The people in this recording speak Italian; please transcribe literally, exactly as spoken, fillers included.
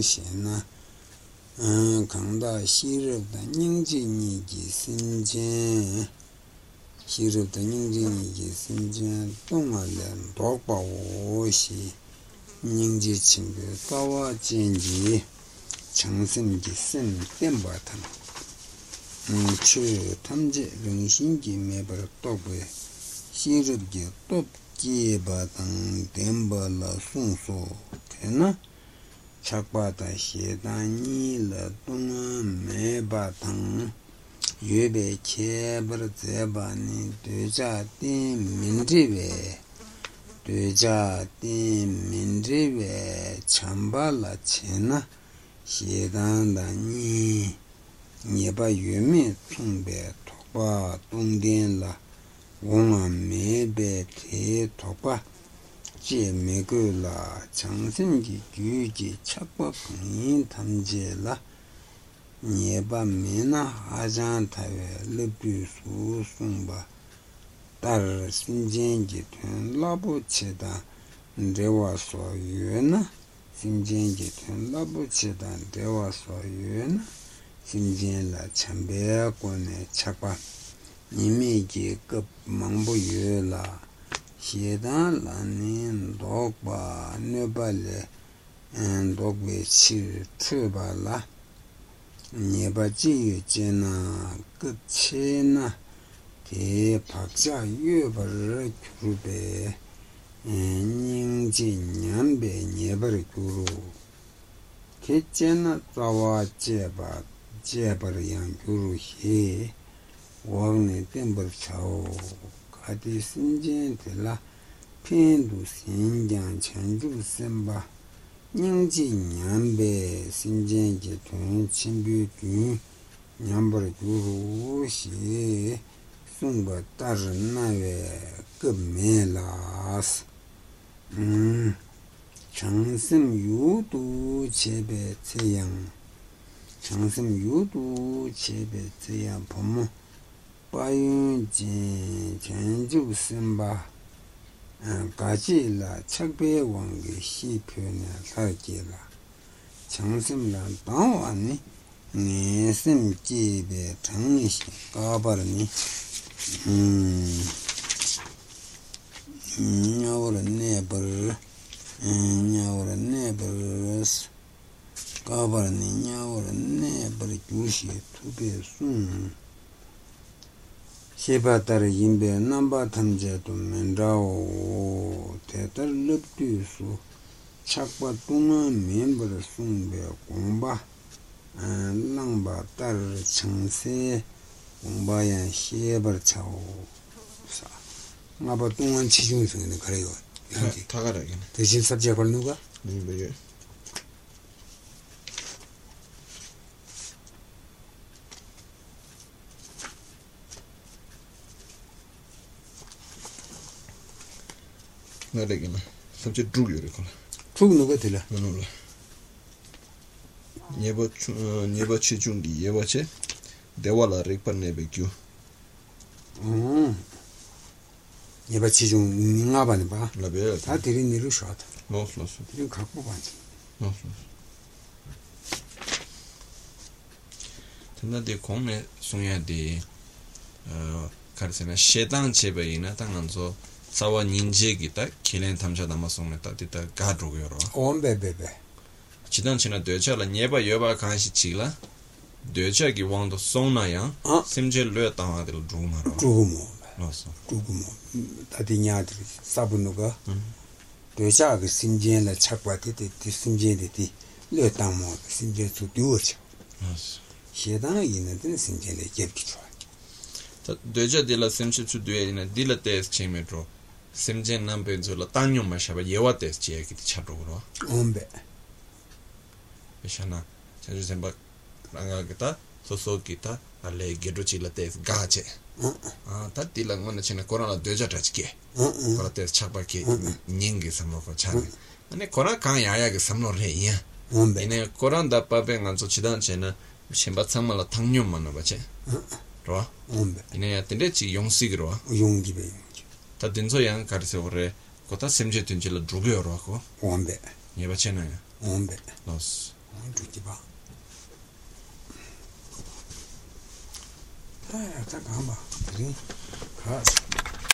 Shirub Chakbata shedani la dunga meba tang Yube chebar zebani duja di mindriwe Duja di mindriwe chamba la chena Shedandani Nyeba yume tungbe tokpa tungden la Wonga mebe te tokpa Je mego la changsen ki gyuji chakwa pangin tamje la Nyeba mena hajan tawe lebu su sungba Dar simjen ki tun labu chedan dewa so yue na Simjen ki tun labu chedan dewa so yue na Simjen la chambea kone chakwa Nime ki gup mangbo yue la Shedan lanin dogba nubale and dogbe chir tubala Nebaji jena gutchena te pakja yubar kurbe and yingji nyambe nebar guru Kitchena tawa jeba jebar yang guru he Wagne timber chow Adi Sinjan Tela Pindu Sinjan Chandu Simba Ningji Nyambe Sinjan Jetun Chimbu Nyambar Guru Shi Sumba Tarnave Gmelas Chansim Yudu Chebe Tseyang Chansim Yudu Chebe Tseyang Pomo Bayun Jin Chanju Simba Gaji la Chakbe Wangi Shipyo na Tarki la Changsim la Dangwa ni Nesim Jibe Changishi Gabar ni Nyawra Nebar Nyawra Nebars Gabar ni Nyawra Nebar Yushi Tube Sun Shebatar yimbe namba tamje to mendrao tetar luptu su chakpa tunga member sungbe kumba langba tar changse kumba yan shebar chao sa ngaba tunga chijung sungene karego tagara gene desin sabje kolnuga nimbe No, no, subject drew you recall. True no vetilla. No, no. Never chichundi, ever che, they were a ripper nebecu. Never chichun nabanaba, la bella, that didn't you shot. No, no, you can't go once. No, no. Then they come, Sonia de Carsena Shetan Chebaina, and so. Sawa ninje gita kilen tamcha damasong neta dita gadro yoro. On bebe be. Chidan chena doja la nyeba yoba kanshi chila. Doja gi wando sona yang. Simje lue tawa del druma ro. Drumo. Noso. Drumo. Tadi nyadri sabunuga. Doja gi simje la chakwa titi ti simje titi lue tamo simje tu duocha. Noso. Shedan ina den simje le gebki chwa. Doja della simche tu duena dilla test chimetro. Simjen Nampenzo Latanium Mashaba Yewates Chiaki Chadro. Ombe Vishana Chajusemba Rangagata, Sosokita, Ale Gedruci Lates Gache. Ah, Tati Langona China Corona Doja Tachke. Corates Chapaki Ningi some of a channel. And a Cora Kayag Samno Rea. Ombe in a Coranda Paven and Sochidan Chena, Shembat Samala Tanium Manabache. Ro? Ombe in a Tendechi Yong Sigro. Yongibe. Tadinzo yang carisore, cota semgetinge la drugero. Ombe. Never chena. Ombe. Los. non tutti va eh attacca ma così.